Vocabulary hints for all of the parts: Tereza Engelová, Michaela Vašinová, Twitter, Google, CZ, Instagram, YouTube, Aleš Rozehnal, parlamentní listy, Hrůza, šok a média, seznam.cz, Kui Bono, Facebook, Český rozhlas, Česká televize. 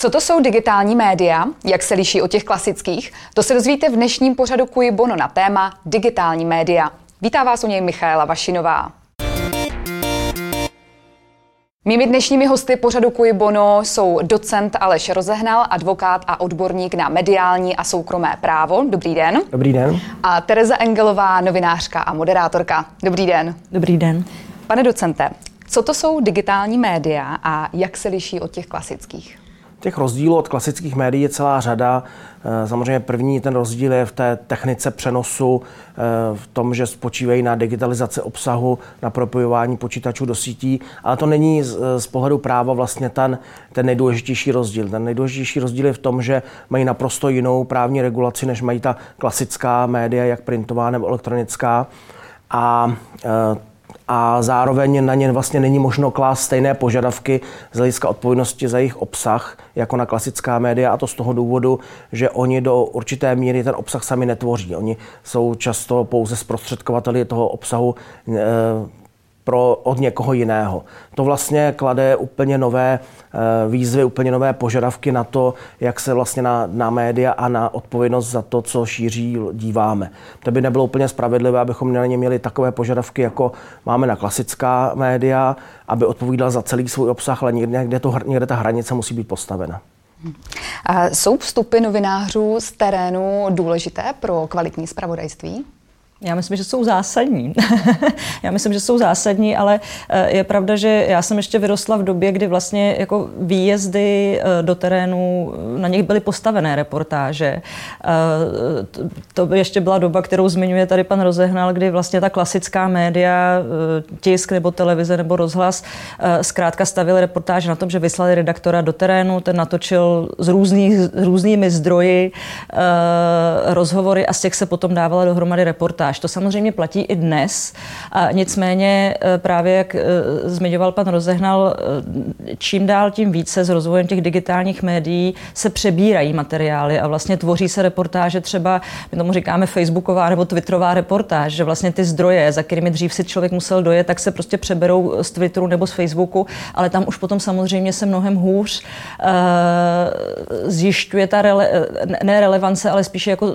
Co to jsou digitální média? Jak se liší od těch klasických? To se dozvíte v dnešním pořadu Kui Bono na téma digitální média. Vítá vás u něj Michaela Vašinová. Mými dnešními hosty pořadu Kui Bono jsou docent Aleš Rozehnal, advokát a odborník na mediální a soukromé právo. Dobrý den. Dobrý den. A Tereza Engelová, novinářka a moderátorka. Dobrý den. Dobrý den. Pane docente, co to jsou digitální média a jak se liší od těch klasických? Těch rozdílů od klasických médií je celá řada. Samozřejmě první ten rozdíl je v té technice přenosu, v tom, že spočívají na digitalizaci obsahu, na propojování počítačů do sítí, ale to není z pohledu práva vlastně ten nejdůležitější rozdíl. Ten nejdůležitější rozdíl je v tom, že mají naprosto jinou právní regulaci, než mají ta klasická média, jak printová nebo elektronická. A zároveň na ně vlastně není možno klást stejné požadavky z hlediska odpovědnosti za jejich obsah jako na klasická média, a to z toho důvodu, že oni do určité míry ten obsah sami netvoří. Oni jsou často pouze zprostředkovateli toho obsahu od někoho jiného. To vlastně klade úplně nové výzvy, úplně nové požadavky na to, jak se vlastně na média a na odpovědnost za to, co šíří, díváme. To by nebylo úplně spravedlivé, abychom na ně měli takové požadavky, jako máme na klasická média, aby odpovídala za celý svůj obsah, ale někde ta hranice musí být postavena. Jsou vstupy novinářů z terénu důležité pro kvalitní zpravodajství? Já myslím, že jsou zásadní. Ale je pravda, že já jsem ještě vyrostla v době, kdy vlastně jako výjezdy do terénu, na nich byly postavené reportáže. To ještě byla doba, kterou zmiňuje tady pan Rozehnal, kdy vlastně ta klasická média, tisk nebo televize nebo rozhlas, zkrátka stavili reportáže na tom, že vyslali redaktora do terénu, ten natočil různými zdroji rozhovory a z těch se potom dávala dohromady reportáž. To samozřejmě platí i dnes. A nicméně právě, jak zmiňoval pan Rozehnal, čím dál tím více s rozvojem těch digitálních médií se přebírají materiály a vlastně tvoří se reportáže, třeba my tomu říkáme facebooková nebo twitterová reportáž, že vlastně ty zdroje, za kterými dřív si člověk musel dojet, tak se prostě přeberou z Twitteru nebo z Facebooku, ale tam už potom samozřejmě se mnohem hůř zjišťuje ta nerelevance, ale spíše jako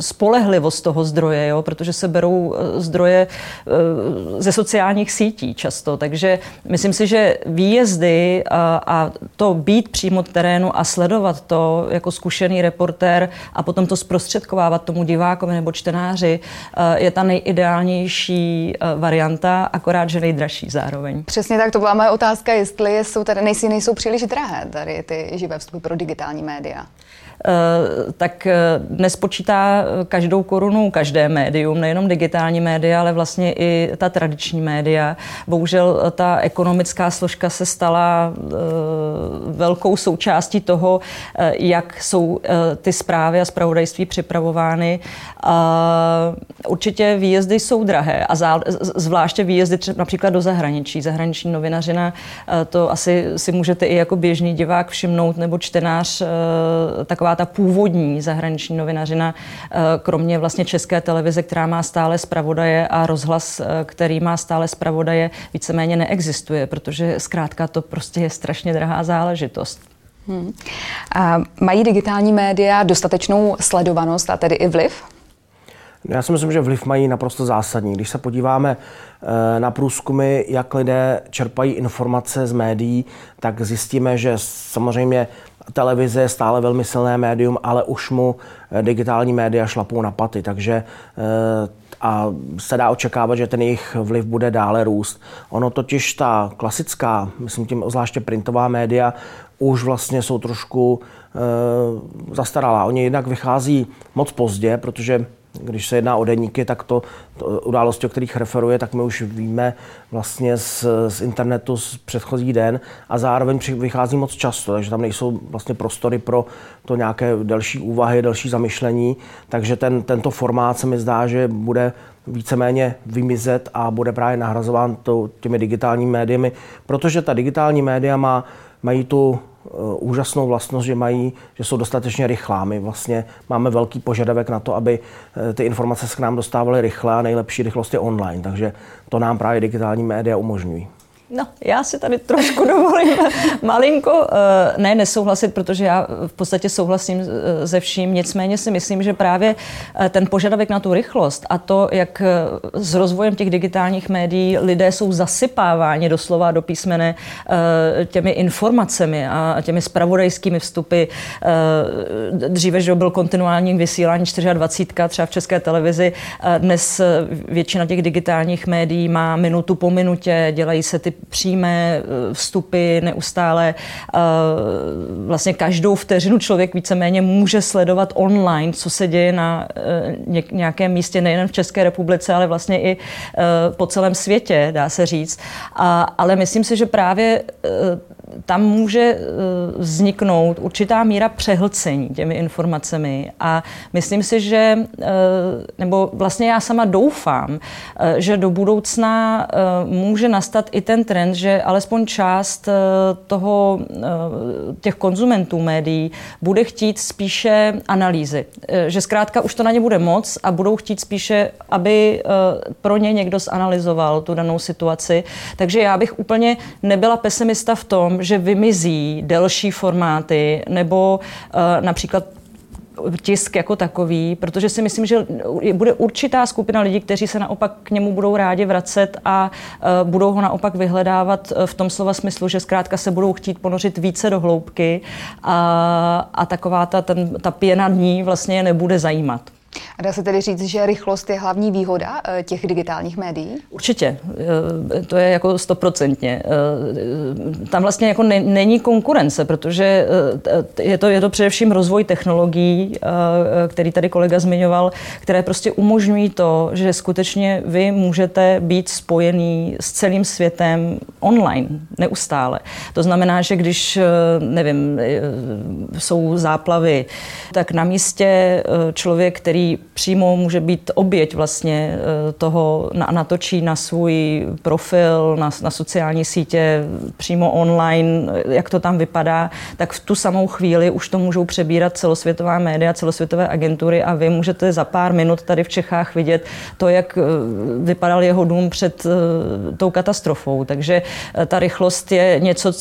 spolehlivost toho zdroje, jo? Protože se berou zdroje ze sociálních sítí často. Takže myslím si, že výjezdy a to být přímo v terénu a sledovat to jako zkušený reportér a potom to zprostředkovávat tomu divákovi nebo čtenáři je ta nejideálnější varianta, akorát, že nejdražší zároveň. Přesně tak, to byla moje otázka, jestli jsou tady, nejsou příliš drahé tady ty živé vstupy pro digitální média. Tak nespočítá každou korunu každé médium, nejenom digitální média, ale vlastně i ta tradiční média. Bohužel ta ekonomická složka se stala velkou součástí toho, jak jsou ty zprávy a zpravodajství připravovány. Určitě výjezdy jsou drahé a zvláště výjezdy například do zahraničí. Zahraniční novinařina, to asi si můžete i jako běžný divák všimnout nebo čtenář, taková ta původní zahraniční novinařina, kromě vlastně České televize, která má stále zpravodaje, a rozhlas, který má stále zpravodaje, víceméně neexistuje, protože zkrátka to prostě je strašně drahá záležitost. A mají digitální média dostatečnou sledovanost a tedy i vliv? Já si myslím, že vliv mají naprosto zásadní. Když se podíváme na průzkumy, jak lidé čerpají informace z médií, tak zjistíme, že samozřejmě televize je stále velmi silné médium, ale už mu digitální média šlapou na paty, takže a se dá očekávat, že ten jejich vliv bude dále růst. Ono totiž ta klasická, myslím tím zvláště printová média, už vlastně jsou trošku zastaralá. Oni jednak vychází moc pozdě, protože když se jedná o deníky, tak to události, o kterých referuje, tak my už víme vlastně z internetu z předchozí den, a zároveň vychází moc často, takže tam nejsou vlastně prostory pro to nějaké další úvahy, další zamyšlení, takže tento formát se mi zdá, že bude víceméně vymizet a bude právě nahrazován těmi digitálními médiemi, protože ta digitální média mají tu úžasnou vlastnost, že jsou dostatečně rychlá. My vlastně máme velký požadavek na to, aby ty informace se k nám dostávaly rychle, a nejlepší rychlost je online, takže to nám právě digitální média umožňují. No, já si tady trošku dovolím malinko nesouhlasit, protože já v podstatě souhlasím se vším, nicméně si myslím, že právě ten požadavek na tu rychlost a to, jak s rozvojem těch digitálních médií lidé jsou zasypáváni doslova do písmene těmi informacemi a těmi zpravodajskými vstupy. Dříve, že byl kontinuální vysílání 24 třeba v České televizi, dnes většina těch digitálních médií má minutu po minutě, dělají se ty přímé vstupy neustále. Vlastně každou vteřinu člověk víceméně může sledovat online, co se děje na nějakém místě, nejen v České republice, ale vlastně i po celém světě, dá se říct. Ale myslím si, že právě tam může vzniknout určitá míra přehlcení těmi informacemi a myslím si, že, nebo vlastně já sama doufám, že do budoucna může nastat i ten trend, že alespoň část těch konzumentů médií bude chtít spíše analýzy. Že zkrátka už to na ně bude moc a budou chtít spíše, aby pro ně někdo zanalyzoval tu danou situaci. Takže já bych úplně nebyla pesimista v tom, že vymizí delší formáty nebo například tisk jako takový, protože si myslím, že bude určitá skupina lidí, kteří se naopak k němu budou rádi vracet a budou ho naopak vyhledávat v tom slova smyslu, že zkrátka se budou chtít ponořit více do hloubky a taková ta pěna dní vlastně nebude zajímat. A dá se tedy říct, že rychlost je hlavní výhoda těch digitálních médií? Určitě. To je jako 100%. Tam vlastně jako není konkurence, protože je to především rozvoj technologií, který tady kolega zmiňoval, které prostě umožňují to, že skutečně vy můžete být spojený s celým světem online, neustále. To znamená, že když, nevím, jsou záplavy, tak na místě člověk, který přímo může být oběť vlastně toho, natočí na svůj profil, na sociální sítě, přímo online, jak to tam vypadá, tak v tu samou chvíli už to můžou přebírat celosvětová média, celosvětové agentury a vy můžete za pár minut tady v Čechách vidět to, jak vypadal jeho dům před tou katastrofou. Takže ta rychlost je něco,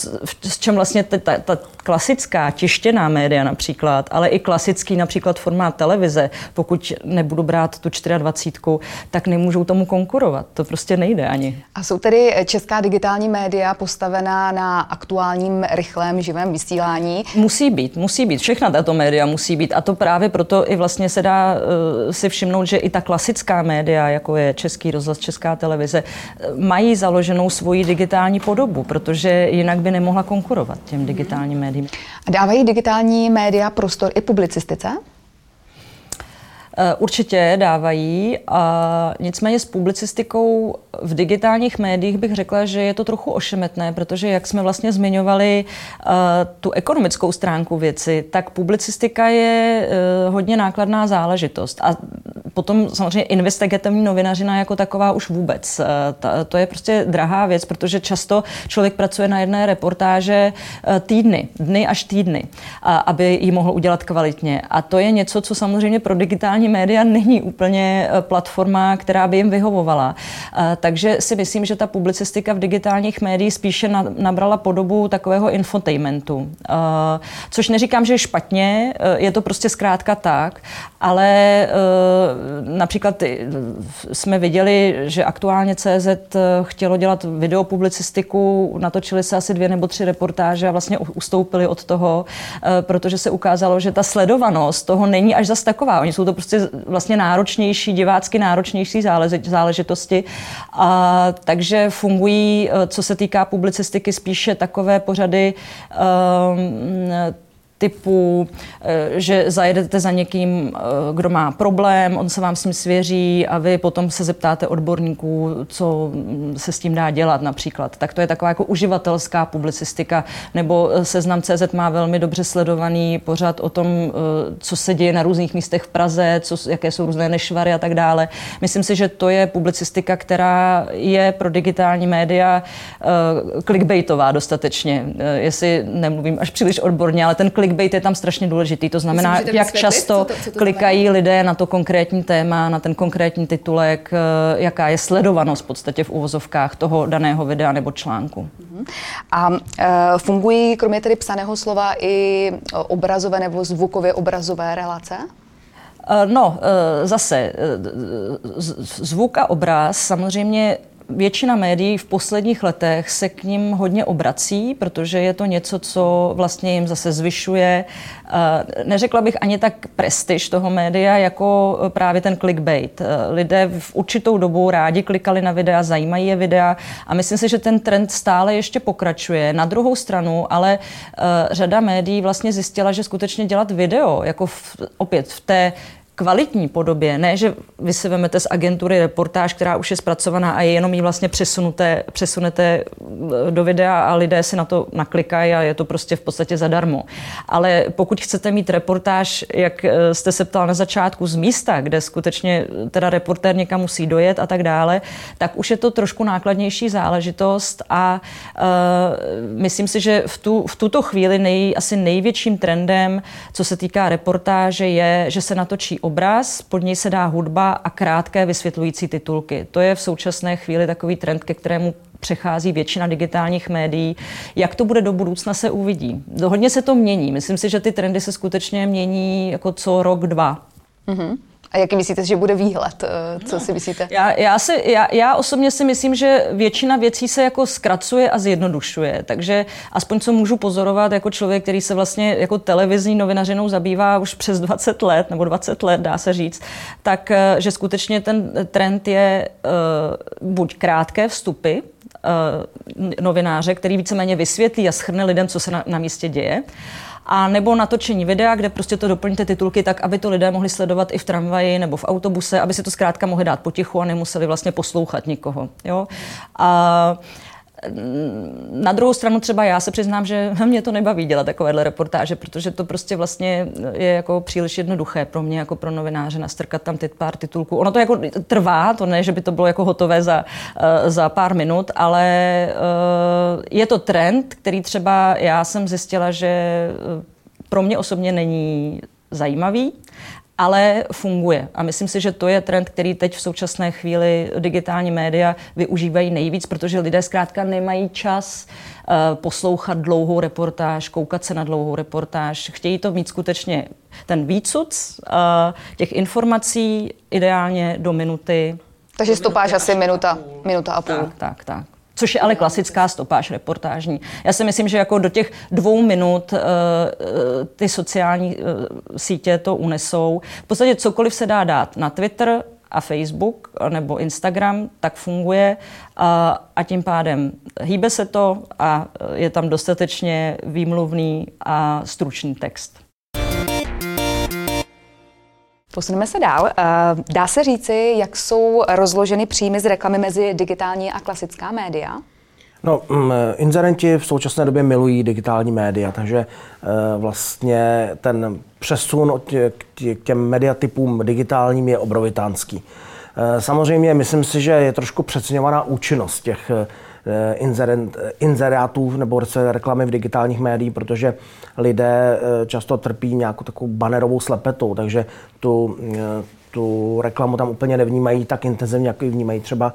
s čem vlastně ta klasická tištěná média například, ale i klasický například formát televize, pokud nebudu brát tu 24, tak nemůžou tomu konkurovat. To prostě nejde ani. A jsou tedy česká digitální média postavená na aktuálním, rychlém, živém vysílání? Musí být. Všechna tato média musí být. A to právě proto i vlastně se dá si všimnout, že i ta klasická média, jako je Český rozhlas, Česká televize, mají založenou svoji digitální podobu, protože jinak by nemohla konkurovat těm digitálním médiím. A dávají digitální média prostor i publicistice? Určitě dávají, a nicméně s publicistikou v digitálních médiích bych řekla, že je to trochu ošemetné, protože jak jsme vlastně zmiňovali tu ekonomickou stránku věci, tak publicistika je hodně nákladná záležitost. A potom samozřejmě investigativní novinařina jako taková už vůbec. To je prostě drahá věc, protože často člověk pracuje na jedné reportáže dny až týdny, aby ji mohl udělat kvalitně. A to je něco, co samozřejmě pro digitální média není úplně platforma, která by jim vyhovovala. Takže si myslím, že ta publicistika v digitálních médiích spíše nabrala podobu takového infotainmentu. Což neříkám, že je špatně, je to prostě zkrátka tak, ale například jsme viděli, že aktuálně CZ chtělo dělat videopublicistiku, natočili se asi 2 nebo 3 reportáže a vlastně ustoupili od toho, protože se ukázalo, že ta sledovanost toho není až zas taková. Oni jsou to prostě vlastně náročnější, divácky náročnější záležitosti. A takže fungují, co se týká publicistiky, spíše takové pořady typu, že zajedete za někým, kdo má problém, on se vám s ním svěří a vy potom se zeptáte odborníků, co se s tím dá dělat například. Tak to je taková jako uživatelská publicistika. Nebo Seznam.cz má velmi dobře sledovaný pořad o tom, co se děje na různých místech v Praze, jaké jsou různé nešvary a tak dále. Myslím si, že to je publicistika, která je pro digitální média clickbaitová dostatečně. Jestli nemluvím až příliš odborně, ale ten clickbait clickbait je tam strašně důležitý. To znamená, jak často co to klikají znamená? Lidé na to konkrétní téma, na ten konkrétní titulek, jaká je sledovanost v podstatě v uvozovkách toho daného videa nebo článku. A fungují kromě tedy psaného slova i obrazové nebo zvukově obrazové relace? No, zase zvuk a obraz samozřejmě. Většina médií v posledních letech se k nim hodně obrací, protože je to něco, co vlastně jim zase zvyšuje. Neřekla bych ani tak prestiž toho média, jako právě ten clickbait. Lidé v určitou dobu rádi klikali na videa, zajímají je videa a myslím si, že ten trend stále ještě pokračuje. Na druhou stranu, ale řada médií vlastně zjistila, že skutečně dělat video, jako opět v té kvalitní podobě, ne, že vy si vemete z agentury reportáž, která už je zpracovaná a je jenom ji vlastně přesunete do videa a lidé si na to naklikají a je to prostě v podstatě zadarmo. Ale pokud chcete mít reportáž, jak jste se ptal na začátku, z místa, kde skutečně teda reportér někam musí dojet a tak dále, tak už je to trošku nákladnější záležitost a myslím si, že v tuto chvíli asi největším trendem, co se týká reportáže, je, že se natočí obraz, pod něj se dá hudba a krátké vysvětlující titulky. To je v současné chvíli takový trend, ke kterému přechází většina digitálních médií. Jak to bude do budoucna, se uvidí. Hodně se to mění. Myslím si, že ty trendy se skutečně mění jako co rok, dva. Mm-hmm. A jaký myslíte, že bude výhled? Co si myslíte? Já osobně si myslím, že většina věcí se jako zkracuje a zjednodušuje. Takže aspoň co můžu pozorovat jako člověk, který se vlastně jako televizní novinařinou zabývá už přes 20 let, dá se říct, tak že skutečně ten trend je buď krátké vstupy, novináře, který víceméně vysvětlí a shrne lidem, co se na místě děje, a nebo natočení videa, kde prostě to doplníte titulky tak, aby to lidé mohli sledovat i v tramvaji nebo v autobuse, aby si to zkrátka mohli dát potichu a nemuseli vlastně poslouchat nikoho. Jo? A na druhou stranu třeba já se přiznám, že mě to nebaví dělat takovéhle reportáže, protože to prostě vlastně je jako příliš jednoduché pro mě, jako pro novináře, nastrkat tam pár titulků. Ono to jako trvá, to ne, že by to bylo jako hotové za pár minut, ale je to trend, který třeba já jsem zjistila, že pro mě osobně není zajímavý, ale funguje. A myslím si, že to je trend, který teď v současné chvíli digitální média využívají nejvíc, protože lidé zkrátka nemají čas poslouchat dlouhou reportáž, koukat se na dlouhou reportáž. Chtějí to mít skutečně ten výcuc těch informací, ideálně do minuty. Takže stopáž asi minuta a půl. Tak. Což je ale klasická stopáž reportážní. Já si myslím, že jako do těch 2 minut ty sociální sítě to unesou. V podstatě cokoliv se dá dát na Twitter a Facebook nebo Instagram, tak funguje a tím pádem hýbe se to a je tam dostatečně výmluvný a stručný text. Posuneme se dál. Dá se říci, jak jsou rozloženy příjmy z reklamy mezi digitální a klasická média? No, inzerenti v současné době milují digitální média, takže vlastně ten přesun k těm mediatypům digitálním je obrovitánský. Samozřejmě myslím si, že je trošku přeceňovaná účinnost těch inzerátů nebo reklamy v digitálních médiích, protože lidé často trpí nějakou takovou banerovou slepetou, takže tu reklamu tam úplně nevnímají tak intenzivně, jak ji vnímají třeba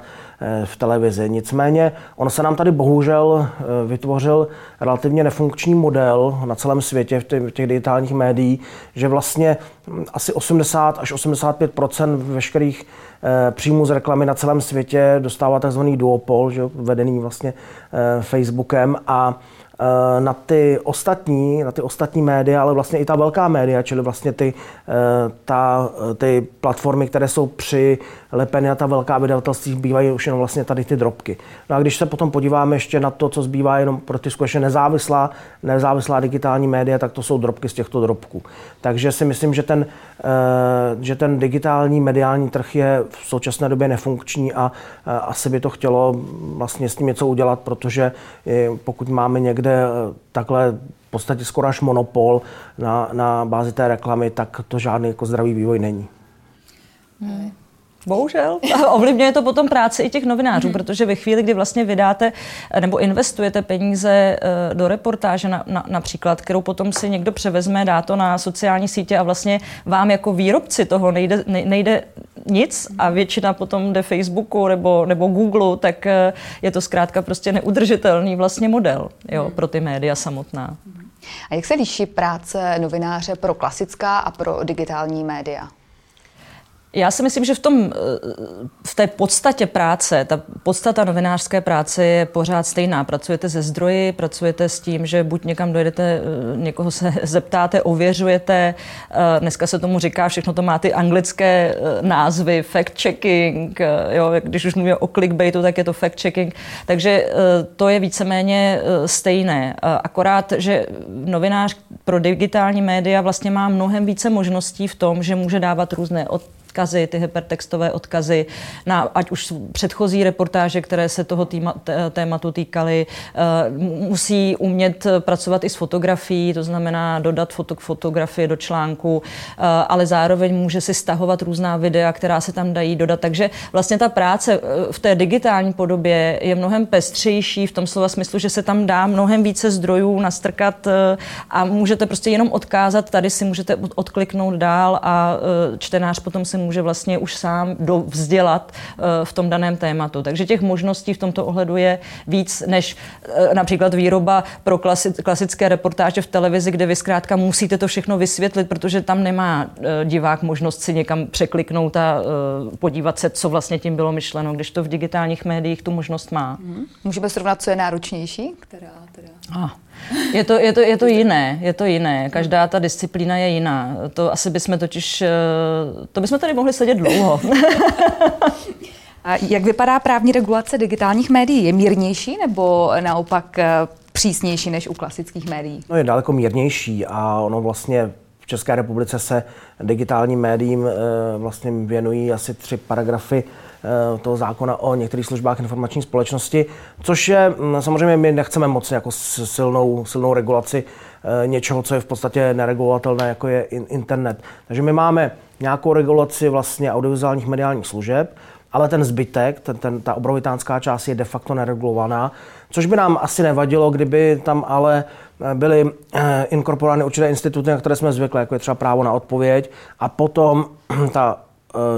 v televizi. Nicméně on se nám tady bohužel vytvořil relativně nefunkční model na celém světě v těch digitálních médiích, že vlastně asi 80 až 85% veškerých příjmů z reklamy na celém světě dostává tzv. Duopol, že, vedený vlastně Facebookem, a na ty ostatní média, ale vlastně i ta velká média, čili vlastně ty platformy, které jsou přilepeny a ta velká vydavatelství, zbývají už jenom vlastně tady ty drobky. No a když se potom podíváme ještě na to, co zbývá jenom pro ty skutečně nezávislá digitální média, tak to jsou drobky z těchto drobků. Takže si myslím, že ten digitální mediální trh je v současné době nefunkční a asi by to chtělo vlastně s tím něco udělat, protože pokud máme někde takhle v podstatě skoro až monopol na bázi té reklamy, tak to žádný jako zdravý vývoj není. Bohužel. A ovlivňuje to potom práci i těch novinářů, protože ve chvíli, kdy vlastně vydáte nebo investujete peníze do reportáže například, kterou potom si někdo převezme, dá to na sociální sítě a vlastně vám jako výrobci toho nejde nic a většina potom jde Facebooku nebo Googleu, tak je to zkrátka prostě neudržitelný vlastně model pro ty média samotná. A jak se liší práce novináře pro klasická a pro digitální média? Já si myslím, že v té podstatě práce, ta podstata novinářské práce je pořád stejná. Pracujete se zdroji, pracujete s tím, že buď někam dojedete, někoho se zeptáte, ověřujete. Dneska se tomu říká, všechno to má ty anglické názvy, fact-checking. Jo, když už mluvíme o clickbaitu, tak je to fact-checking. Takže to je víceméně stejné. Akorát, že novinář pro digitální média vlastně má mnohem více možností v tom, že může dávat různé odkazy, ty hypertextové odkazy, ať už předchozí reportáže, které se toho tématu týkaly, musí umět pracovat i s fotografií, to znamená dodat fotografie do článku, ale zároveň může si stahovat různá videa, která se tam dají dodat. Takže vlastně ta práce v té digitální podobě je mnohem pestřejší v tom slova smyslu, že se tam dá mnohem více zdrojů nastrkat a můžete prostě jenom odkázat, tady si můžete odkliknout dál a čtenář potom si může vlastně už sám vzdělat v tom daném tématu. Takže těch možností v tomto ohledu je víc než například výroba pro klasické reportáže v televizi, kde vy zkrátka musíte to všechno vysvětlit, protože tam nemá divák možnost si někam překliknout a podívat se, co vlastně tím bylo myšleno, když to v digitálních médiích tu možnost má. Můžeme srovnat, co je náročnější? Je to jiné. Každá ta disciplína je jiná. To bychom tady mohli sedět dlouho. A jak vypadá právní regulace digitálních médií? Je mírnější nebo naopak přísnější než u klasických médií? No, je daleko mírnější a ono vlastně v České republice se digitálním médiím vlastně věnují asi 3 paragrafy toho zákona o některých službách informační společnosti, což je, samozřejmě my nechceme moc jako silnou regulaci něčeho, co je v podstatě neregulovatelné, jako je internet. Takže my máme nějakou regulaci vlastně audiovizuálních mediálních služeb, ale ten zbytek, ta obrovitánská část je de facto neregulovaná, což by nám asi nevadilo, kdyby tam ale byly inkorporovány určité instituty, na které jsme zvykli, jako je třeba právo na odpověď a potom ta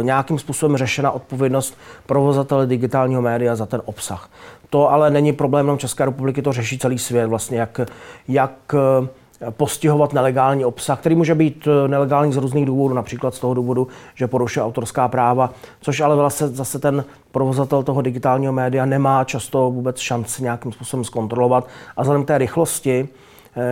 nějakým způsobem řešena odpovědnost provozovatele digitálního média za ten obsah. To ale není problém České republiky, to řeší celý svět, vlastně jak postihovat nelegální obsah, který může být nelegální z různých důvodů, například z toho důvodu, že porušuje autorská práva, což ale vlastně zase ten provozovatel toho digitálního média nemá často vůbec šanci nějakým způsobem zkontrolovat a vzhledem k té rychlosti,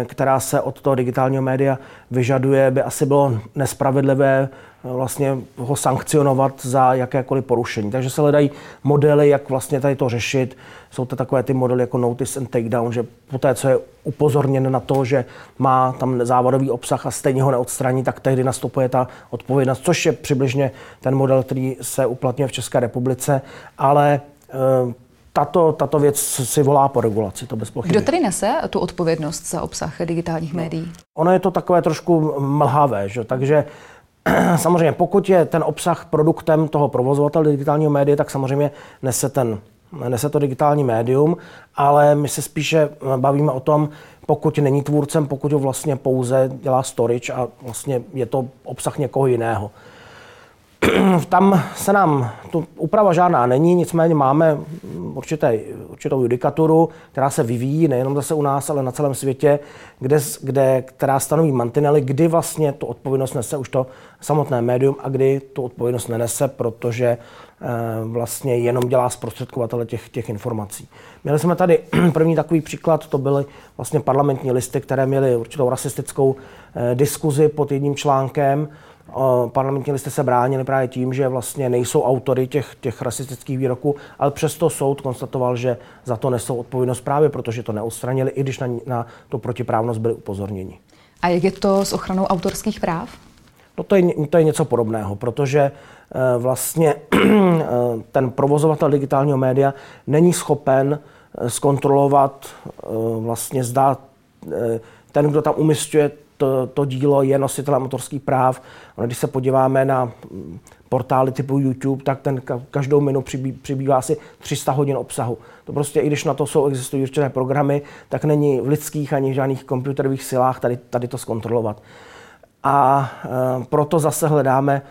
která se od toho digitálního média vyžaduje, by asi bylo nespravedlivé vlastně ho sankcionovat za jakékoliv porušení. Takže se hledají modely, jak vlastně tady to řešit. Jsou to takové ty modely jako notice and takedown, že poté, co je upozorněn na to, že má tam závadový obsah a stejně ho neodstraní, tak tehdy nastupuje ta odpovědnost, což je přibližně ten model, který se uplatňuje v České republice, ale tato věc si volá po regulaci, to bez pochyby. Kdo tedy nese tu odpovědnost za obsah digitálních médií? Ono je to takové trošku mlhavé, že? Takže samozřejmě, pokud je ten obsah produktem toho provozovatele digitálního média, tak samozřejmě nese to digitální médium, ale my se spíše bavíme o tom, pokud není tvůrcem, pokud ho vlastně pouze dělá storage a vlastně je to obsah někoho jiného. Tam se nám tu úprava žádná není, nicméně máme určitou judikaturu, která se vyvíjí nejenom zase u nás, ale na celém světě, která stanoví mantinely, kdy vlastně tu odpovědnost nese už to samotné médium a kdy tu odpovědnost nenese, protože vlastně jenom dělá zprostředkovatele těch informací. Měli jsme tady první takový příklad, to byly vlastně parlamentní listy, které měly určitou rasistickou diskuzi pod jedním článkem. Parlamentní listy se bránili právě tím, že vlastně nejsou autory těch rasistických výroků, ale přesto soud konstatoval, že za to nesou odpovědnost právě, protože to neodstranili, i když na tu protiprávnost byli upozorněni. A jak je to s ochranou autorských práv? No to je něco podobného, protože vlastně ten provozovatel digitálního média není schopen zkontrolovat vlastně zda ten, kdo tam umisťuje to dílo je nositelem autorských práv. Když se podíváme na portály typu YouTube, tak ten každou minutu přibývá asi 300 hodin obsahu. To prostě, i když na to existují určité programy, tak není v lidských ani v žádných komputerových silách tady to zkontrolovat. A proto zase hledáme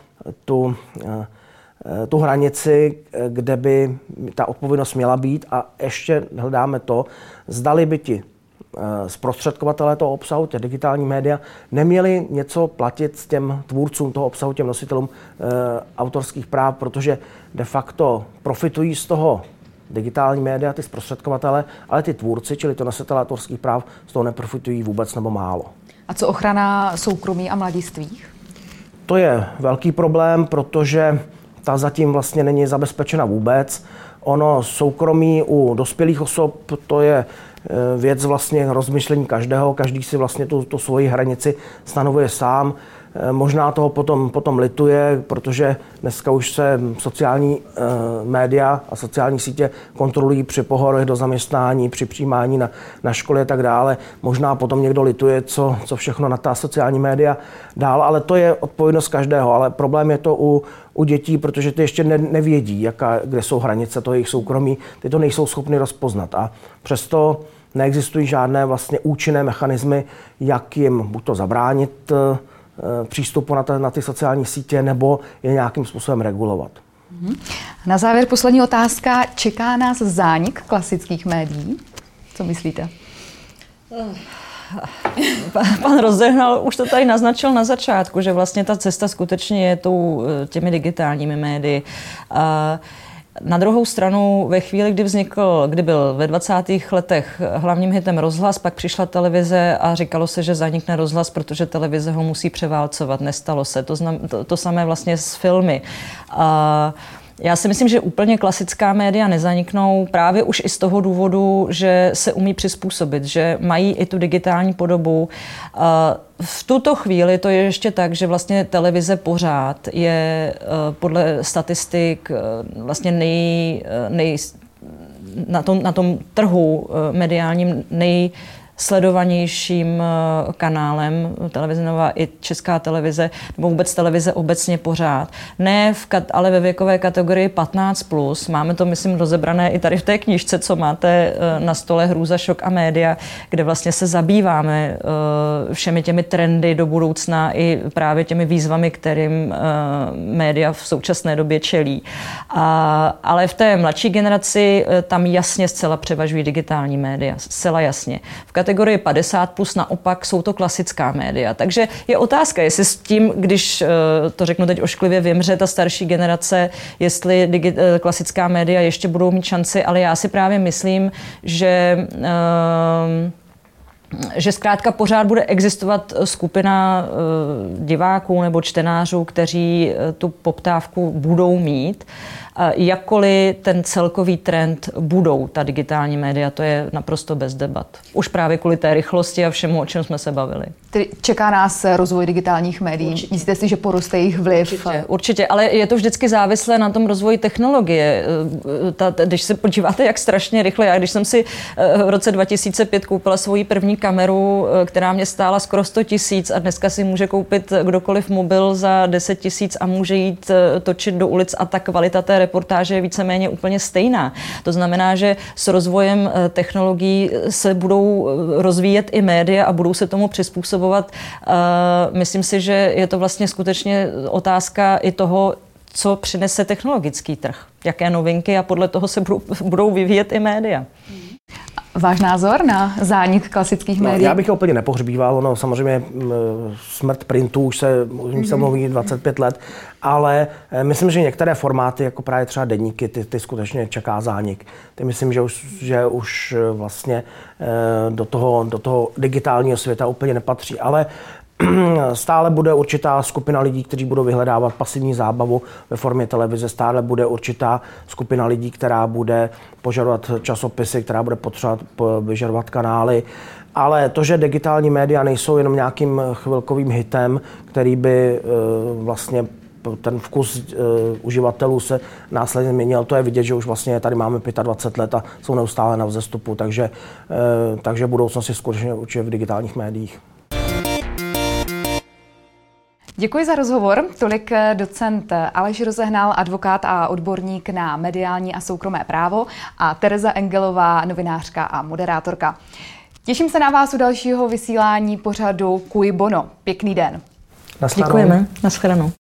tu hranici, kde by ta odpovědnost měla být, a ještě hledáme to, zdali by ti zprostředkovatelé toho obsahu, těch digitální média, neměli něco platit těm tvůrcům toho obsahu, těm nositelům autorských práv, protože de facto profitují z toho digitální média, ty zprostředkovatele, ale ty tvůrci, čili to nositelé autorských práv, z toho neprofitují vůbec nebo málo. A co ochrana soukromí a mladistvých? To je velký problém, protože ta zatím vlastně není zabezpečena vůbec. Ono soukromí u dospělých osob, to je věc vlastně rozmyšlení každého. Každý si vlastně tu svoji hranici stanovuje sám. Možná toho potom lituje, protože dneska už se sociální média a sociální sítě kontrolují při pohovorech do zaměstnání, při přijímání na školy a tak dále. Možná potom někdo lituje, co všechno na ta sociální média dál, ale to je odpovědnost každého. Ale problém je to u dětí, protože ty ještě nevědí, kde jsou hranice toho jejich soukromí. Ty to nejsou schopni rozpoznat a přesto neexistují žádné vlastně účinné mechanismy, jak jim buď to zabránit přístupu na ty sociální sítě, nebo je nějakým způsobem regulovat. Na závěr poslední otázka. Čeká nás zánik klasických médií? Co myslíte? Pan Rozehnal už to tady naznačil na začátku, že vlastně ta cesta skutečně je těmi digitálními médii. Na druhou stranu, ve chvíli, kdy byl ve 20. letech hlavním hitem rozhlas, pak přišla televize a říkalo se, že zanikne rozhlas, protože televize ho musí převálcovat. Nestalo se. To samé vlastně s filmy. Já si myslím, že úplně klasická média nezaniknou právě už i z toho důvodu, že se umí přizpůsobit, že mají i tu digitální podobu. V tuto chvíli to je ještě tak, že vlastně televize pořád je podle statistik vlastně na tom trhu mediálním sledovanějším kanálem, televize Nova i Česká televize, nebo vůbec televize obecně pořád. Ne, ale ve věkové kategorii 15+, máme to, myslím, rozebrané i tady v té knížce, co máte na stole, Hrůza, šok a média, kde vlastně se zabýváme všemi těmi trendy do budoucna i právě těmi výzvami, kterým média v současné době čelí. Ale v té mladší generaci tam jasně zcela převažují digitální média, zcela jasně. V kategorii 50+ naopak jsou to klasická média. Takže je otázka, jestli s tím, když to řeknu teď ošklivě, vymře ta starší generace, jestli klasická média ještě budou mít šanci, ale já si právě myslím, že zkrátka pořád bude existovat skupina diváků nebo čtenářů, kteří tu poptávku budou mít, jakkoliv ten celkový trend budou ta digitální média, to je naprosto bez debat. Už právě kvůli té rychlosti a všemu, o čem jsme se bavili. Tedy čeká nás rozvoj digitálních médií. Určitě. Myslíte si, že poroste jejich vliv? Určitě, ale je to vždycky závislé na tom rozvoji technologie. Když se podíváte, jak strašně rychle, já když jsem si v roce 2005 koupila svoji první kameru, která mě stála skoro 100 000 a dneska si může koupit kdokoliv mobil za 10 000 a může jít točit do ulic a ta kvalita té reportáže je víceméně úplně stejná. To znamená, že s rozvojem technologií se budou rozvíjet i média a budou se tomu přizpůsobovat. Myslím si, že je to vlastně skutečně otázka i toho, co přinese technologický trh, jaké novinky, a podle toho se budou vyvíjet i média. Váš názor na zánik klasických médií? Já bych ho úplně nepohřbíval, no samozřejmě smrt printu už se mluví 25 let, ale myslím, že některé formáty, jako právě třeba deníky, ty skutečně čeká zánik. Ty myslím, že už vlastně do toho digitálního světa úplně nepatří, ale stále bude určitá skupina lidí, kteří budou vyhledávat pasivní zábavu ve formě televize. Stále bude určitá skupina lidí, která bude požadovat časopisy, která bude potřebovat vyžadovat kanály. Ale to, že digitální média nejsou jenom nějakým chvilkovým hitem, který by vlastně ten vkus uživatelů se následně změnil, to je vidět, že už vlastně tady máme 25 let a jsou neustále na vzestupu, takže budoucnost je skutečně určitě v digitálních médiích. Děkuji za rozhovor. Tolik docent Aleš Rozehnal, advokát a odborník na mediální a soukromé právo, a Tereza Engelová, novinářka a moderátorka. Těším se na vás u dalšího vysílání pořadu Kui Bono. Pěkný den. Děkujeme. Nashledanou.